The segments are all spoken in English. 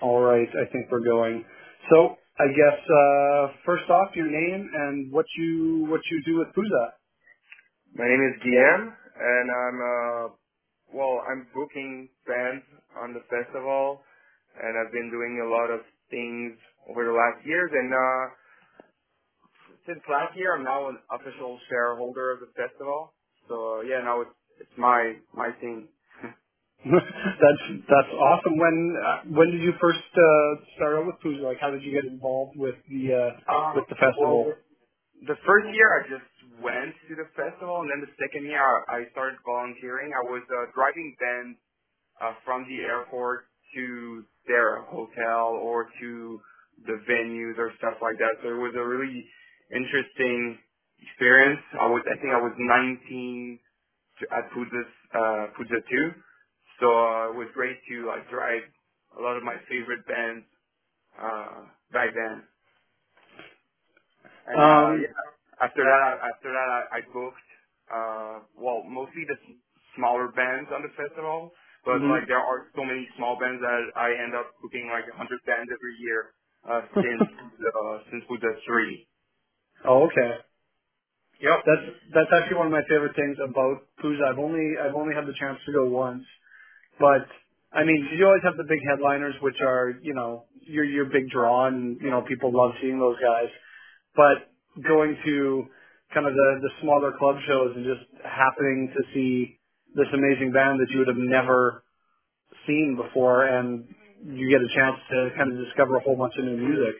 All right, I think we're going. So I guess first off, your name and what you do with Pouzza. My name is Guillaume, and I'm booking bands on the festival, and I've been doing a lot of things over the last years. And since last year, I'm now an official shareholder of the festival. So yeah, now it's my thing. That's awesome. When did you first start out with Pouzza? Like, how did you get involved with the festival? Well, the first year I just went to the festival, and then the second year I started volunteering. I was driving bands from the airport to their hotel or to the venues or stuff like that. So it was a really interesting experience. I think I was 19 at Pouzza 2. So it was great to like drive a lot of my favorite bands back then. And after that, I booked mostly the smaller bands on the festival, but mm-hmm. Like there are so many small bands that I end up booking like 100 bands every year since Pouzza 3. Oh, okay. Yep. That's actually one of my favorite things about Pouzza. I've only had the chance to go once. But, I mean, you always have the big headliners, which are, you know, your big draw, and, you know, people love seeing those guys. But going to kind of the smaller club shows and just happening to see this amazing band that you would have never seen before, and you get a chance to kind of discover a whole bunch of new music.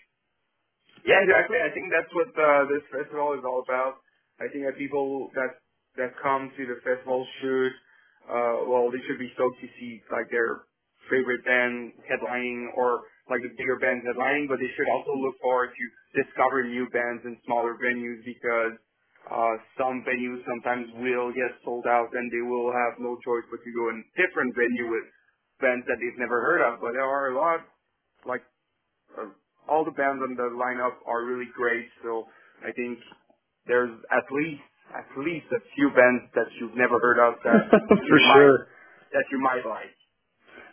Yeah, exactly. I think that's what this festival is all about. I think that people that come to the festival should... they should be stoked to see like their favorite band headlining or like the bigger bands headlining, but they should also look forward to discover new bands in smaller venues because some venues sometimes will get sold out and they will have no choice but to go in a different venue with bands that they've never heard of. But there are a lot, like all the bands on the lineup are really great. So I think there's at least a few bands that you've never heard of that you might like.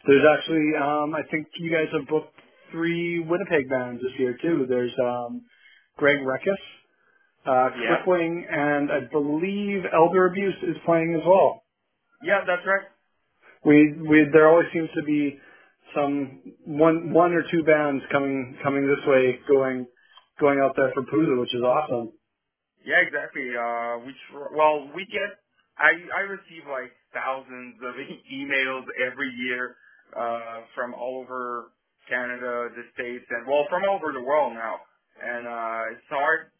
There's actually, I think you guys have booked 3 Winnipeg bands this year too. There's Greg Ruckus, Stripwing, and I believe Elder Abuse is playing as well. Yeah, that's right. There always seems to be some one or two bands coming this way, going out there for Pouzza, which is awesome. Yeah, exactly. I receive like thousands of emails every year from all over Canada, the States, and from all over the world now. And it's hard.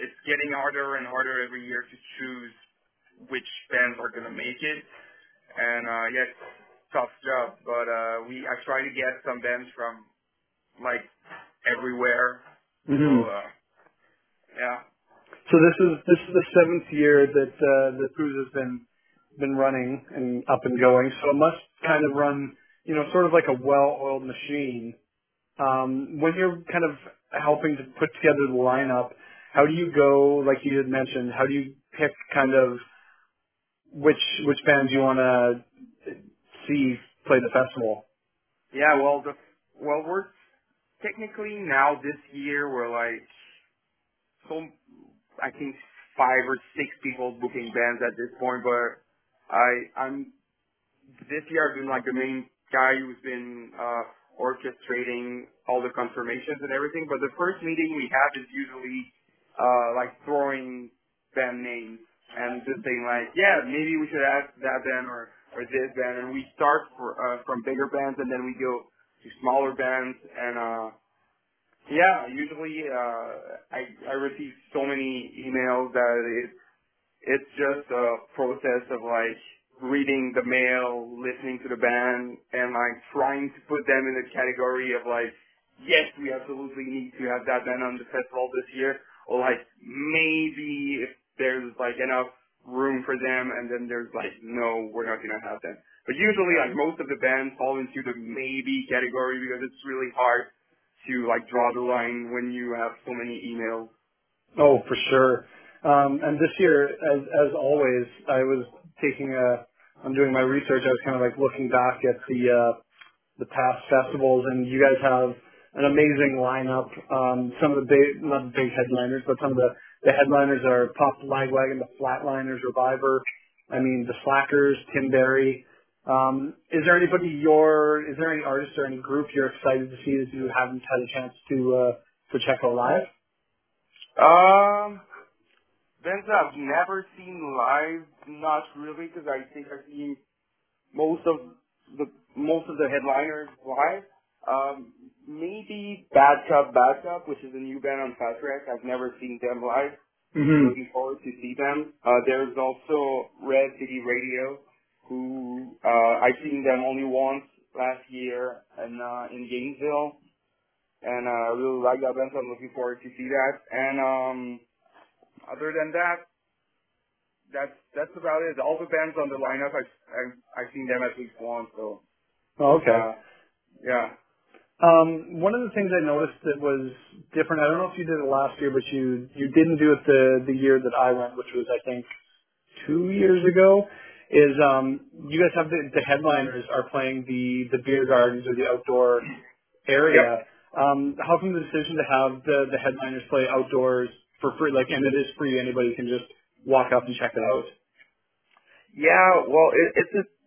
It's getting harder and harder every year to choose which bands are going to make it. And it's a tough job. But I try to get some bands from like everywhere. Mm-hmm. So yeah. So this is the 7th year that the Pouzza's been running and up and going. So it must kind of run, you know, sort of like a well-oiled machine. When you're kind of helping to put together the lineup, how do you go? Like you had mentioned, how do you pick kind of which bands you want to see play the festival? Yeah, we're technically now this year we're like I think 5 or 6 people booking bands at this point, but I'm this year I've been like the main guy who's been orchestrating all the confirmations and everything. But the first meeting we have is usually like throwing band names and just saying like, yeah, maybe we should add that band or this band, and we start from bigger bands and then we go to smaller bands and. Yeah, usually I receive so many emails that it's just a process of like reading the mail, listening to the band, and like trying to put them in the category of like, yes, we absolutely need to have that band on the festival this year, or like maybe if there's like enough room for them, and then there's like, no, we're not gonna have them. But usually like most of the bands fall into the maybe category because it's really hard to like draw the line when you have so many emails. Oh, for sure. And this year, as always, I'm doing my research. I was kind of like looking back at the the past festivals, and you guys have an amazing lineup. Some of the big, not the big headliners, but some of the headliners are Pop Lagwagon, the Flatliners, Reviver, I mean, the Slackers, Tim Berry. Is there any artist or any group you're excited to see that you haven't had a chance to check out live? Bands I've never seen live, not really, because I think I've seen most of the headliners live. Maybe Bad Cop Bad Cop, which is a new band on Fast Track. I've never seen them live. Mm-hmm. Looking forward to see them. There's also Red City Radio, who I've seen them only once last year in Gainesville, and I really like that band, so I'm looking forward to see that. And other than that, that's about it. All the bands on the lineup, I've seen them at least once. So. Oh, okay. Yeah. One of the things I noticed that was different, I don't know if you did it last year, but you didn't do it the year that I went, which was, I think, 2 years ago, is you guys have the headliners are playing the beer gardens or the outdoor area. Yep. How come the decision to have the headliners play outdoors for free, and it is free, anybody can just walk up and check it out? Yeah, well,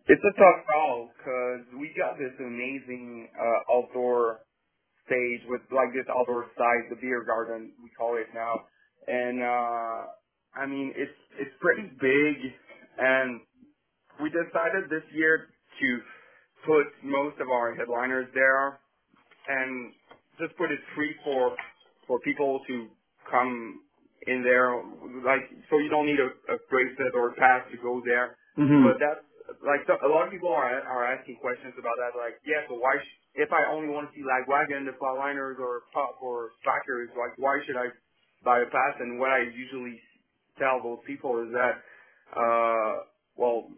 it's a tough call, because we got this amazing outdoor stage with, this outdoor side, the beer garden, we call it now. And, I mean, it's pretty big, and we decided this year to put most of our headliners there and just put it free for people to come in there, so you don't need a bracelet or a pass to go there. Mm-hmm. But that's, a lot of people are asking questions about that. So why if I only want to see Lagwagon, the Flatliners, or Pop or Slackers, why should I buy a pass? And what I usually tell those people is that,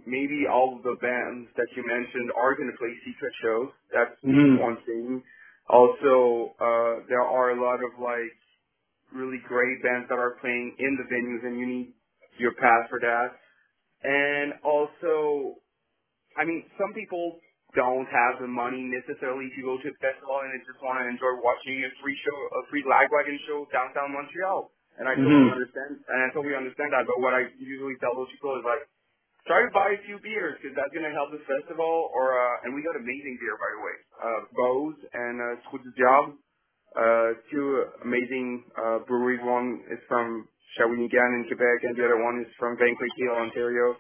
maybe all of the bands that you mentioned are going to play secret shows. That's one thing. Also, there are a lot of really great bands that are playing in the venues, and you need your pass for that. And also, I mean, some people don't have the money necessarily to go to a festival, and they just want to enjoy watching a free Lagwagon show downtown Montreal. And I totally understand, and I totally understand that. But what I usually tell those people is try to buy a few beers, because that's gonna help the festival. Or and we got amazing beer, by the way. Bose and Scudze Job, two amazing breweries. One is from Shawinigan in Quebec, and the other one is from Banquet Hill, Ontario.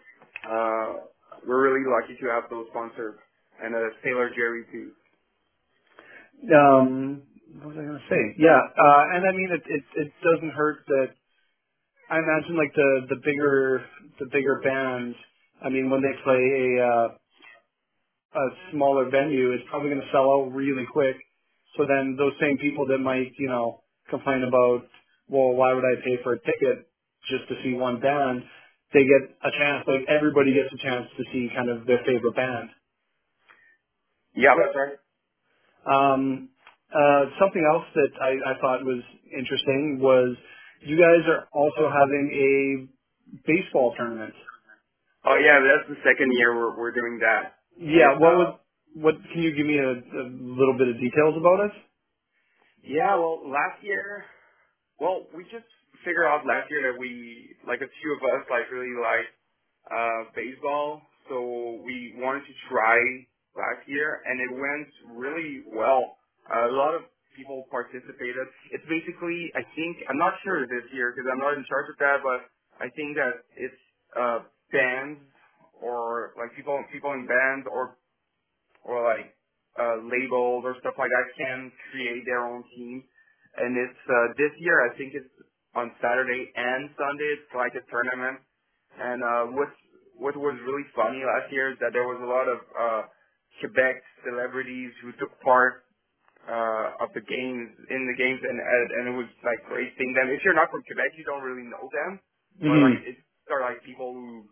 We're really lucky to have those sponsors, and Sailor Jerry too. What was I gonna say? Yeah, and I mean it doesn't hurt that. I imagine the bigger bands. I mean, when they play a smaller venue, it's probably gonna sell out really quick. So then those same people that might complain about. Well, why would I pay for a ticket just to see one band? They get a chance, everybody gets a chance to see kind of their favorite band. Yeah, that's right. Something else that I thought was interesting was you guys are also having a baseball tournament. Oh, yeah, that's the second year we're doing that. Yeah, what can you give me a little bit of details about it? Yeah, Well, we just figured out last year that we, a few of us, really like baseball, so we wanted to try last year, and it went really well. A lot of people participated. It's basically, I think, I'm not sure this year because I'm not in charge of that, but I think that it's bands or, people in bands or labels or stuff like that can create their own team. And it's this year, I think it's on Saturday and Sunday. It's a tournament. And what was really funny last year is that there was a lot of Quebec celebrities who took part of in the games, and it was great seeing them. If you're not from Quebec, you don't really know them. Mm-hmm. But it's people who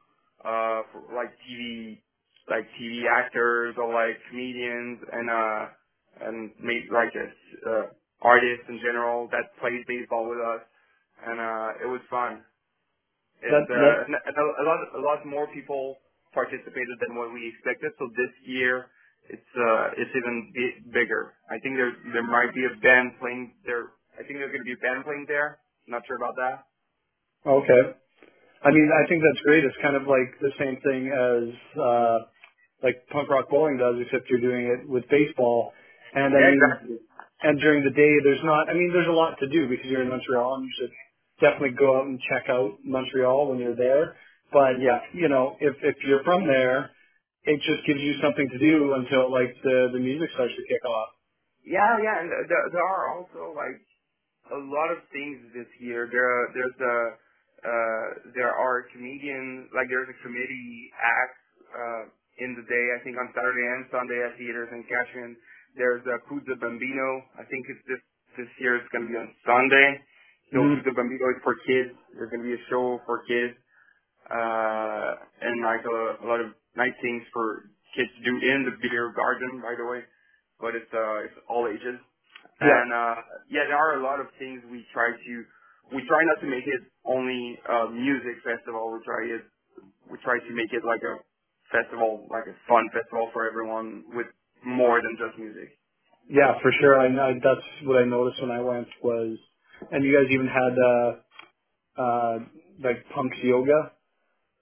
TV actors or comedians and maybe artists in general that played baseball with us, and it was fun. A lot more people participated than what we expected, so this year it's even bigger. I think there might be a band playing there. I think there's going to be a band playing there. Not sure about that. Okay. I mean, I think that's great. It's kind of like the same thing as like punk rock bowling does, except you're doing it with baseball. And then and during the day, there's not. I mean, there's a lot to do because you're in Montreal, and you should definitely go out and check out Montreal when you're there. But yeah, you know, if you're from there, it just gives you something to do until like the music starts to kick off. Yeah, and there are also like a lot of things this year. There are comedians, like there's a comedy act in the day. I think on Saturday and Sunday at theaters in Ketchikan. There's a Foodza Bambino. I think it's this year. It's going to be on Sunday. So Foodza Bambino is for kids. There's going to be a show for kids and like a lot of nice things for kids to do in the beer garden, by the way, but it's all ages. Yeah. And there are a lot of things we try not to make it only a music festival. We try to make it like a festival, like a fun festival for everyone with more than just music. Yeah, for sure. I that's what I noticed when I went was, and you guys even had like Punk's Yoga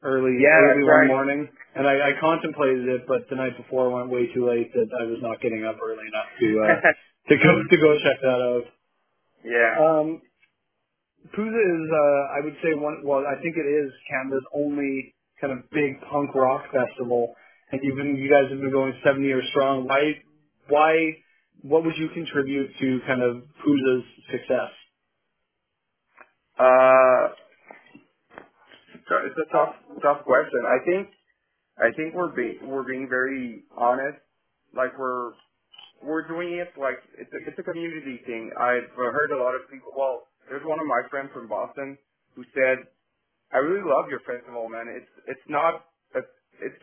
early one morning. And I contemplated it, but the night before I went way too late that I was not getting up early enough to go check that out. Yeah. Pouzza is, I would say I think it is Canada's only kind of big punk rock festival. And you guys have been going 70 years strong. What would you contribute to kind of Pouzza's success? It's a tough question. I think we're being very honest. Like we're doing it like it's a community thing. I've heard a lot of people. Well, there's one of my friends from Boston who said, "I really love your festival, man.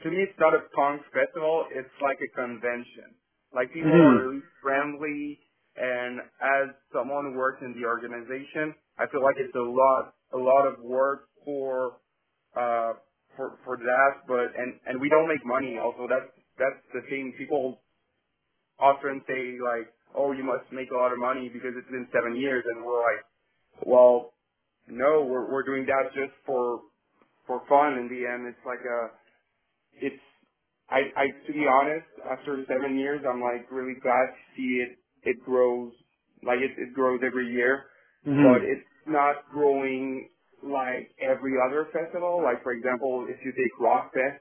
To me, it's not a punk festival. It's like a convention. Like people are really friendly." And as someone who works in the organization, I feel like it's a lot of work for that, but and we don't make money also. That's the thing. People often say like, "Oh, you must make a lot of money because it's been 7 years," and we're like, "Well, no, we're doing that just for fun." In the end, it's like to be honest, after 7 years, I'm like really glad to see it grows. Like it grows every year, but it's not growing like every other festival. Like, for example, if you take Rockfest,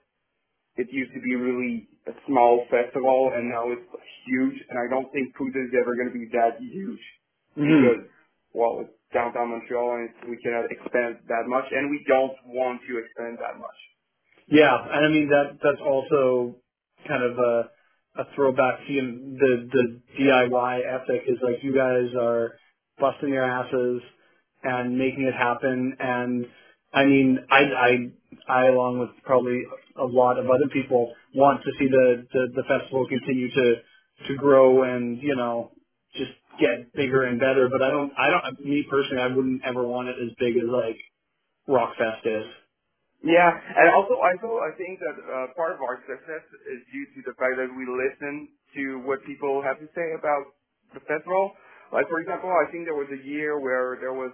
it used to be really a small festival, and now it's huge, and I don't think Pouzza is ever going to be that huge because, well, it's downtown Montreal, and we cannot expand that much, and we don't want to expand that much. Yeah, and I mean, that's also kind of a throwback to the DIY ethic is like you guys are busting your asses and making it happen. And I mean, I along with probably a lot of other people, want to see the festival continue to grow and, you know, just get bigger and better. But I don't, me personally, I wouldn't ever want it as big as like Rockfest is. Yeah, and also I think that part of our success is due to the fact that we listen to what people have to say about the festival. Like, for example, I think there was a year where there was,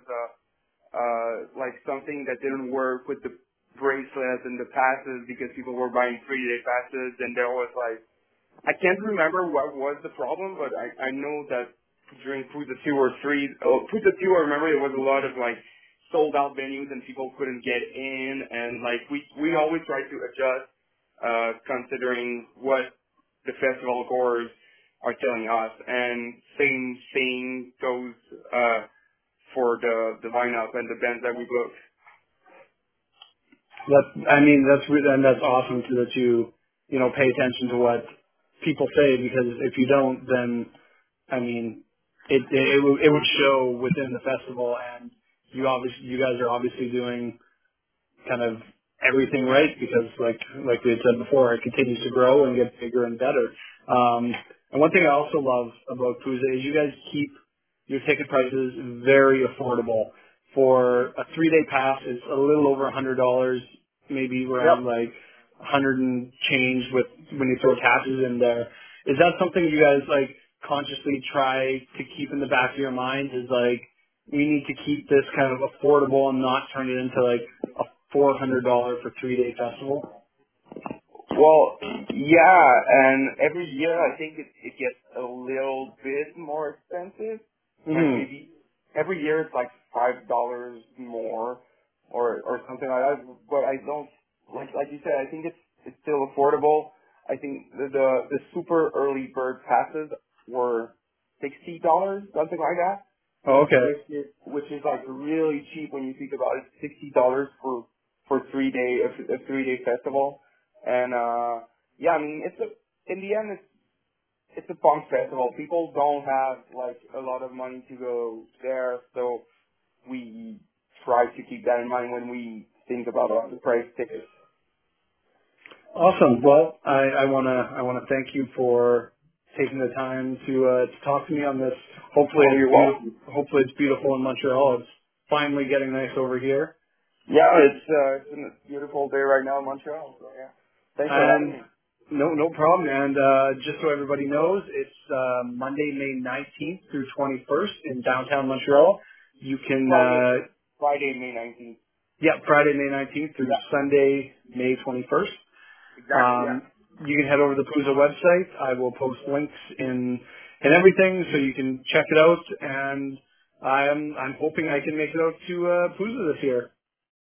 like, something that didn't work with the bracelets and the passes because people were buying 3-day passes, and there was, like, I can't remember what was the problem, but I know that during Pouzza 2 or 3, Pouzza 2, I remember there was a lot of, like, sold-out venues and people couldn't get in, and, like, we always try to adjust considering what the festival goers are telling us, and same thing goes for the lineup and the bands that we book. That's awesome too, that you know, pay attention to what people say, because if you don't, then I mean it would show within the festival, and you guys are obviously doing kind of everything right, because like we had said before, it continues to grow and get bigger and better. And one thing I also love about Pouzza is you guys keep your ticket prices very affordable. For a 3-day pass, it's a little over $100, maybe around like 100 and change when you throw taxes in there. Is that something you guys like consciously try to keep in the back of your minds? Is like, we need to keep this kind of affordable and not turn it into like a $400 for 3-day festival? Well, yeah, and every year I think it gets a little bit more expensive. Mm-hmm. Like maybe every year it's like $5 more or something like that. But I don't, like you said, I think it's still affordable. I think the super early bird passes were $60, something like that. Oh, okay. Which is like really cheap when you think about it. $60 for a three day festival. And yeah, I mean, in the end it's a punk festival. People don't have like a lot of money to go there, so we try to keep that in mind when we think about the price tickets. Awesome. Well, I wanna thank you for taking the time to talk to me on this. Hopefully it's beautiful in Montreal. It's finally getting nice over here. Yeah, it's a beautiful day right now in Montreal. So yeah, thanks for having me. No problem. And just so everybody knows, it's Monday, May 19th through 21st in downtown Montreal. You can Friday, May 19th. Yeah, Friday, May 19th through Sunday, May 21st. Exactly. You can head over to the Pouzza website. I will post links and everything, so you can check it out. And I'm hoping I can make it out to Pouzza this year.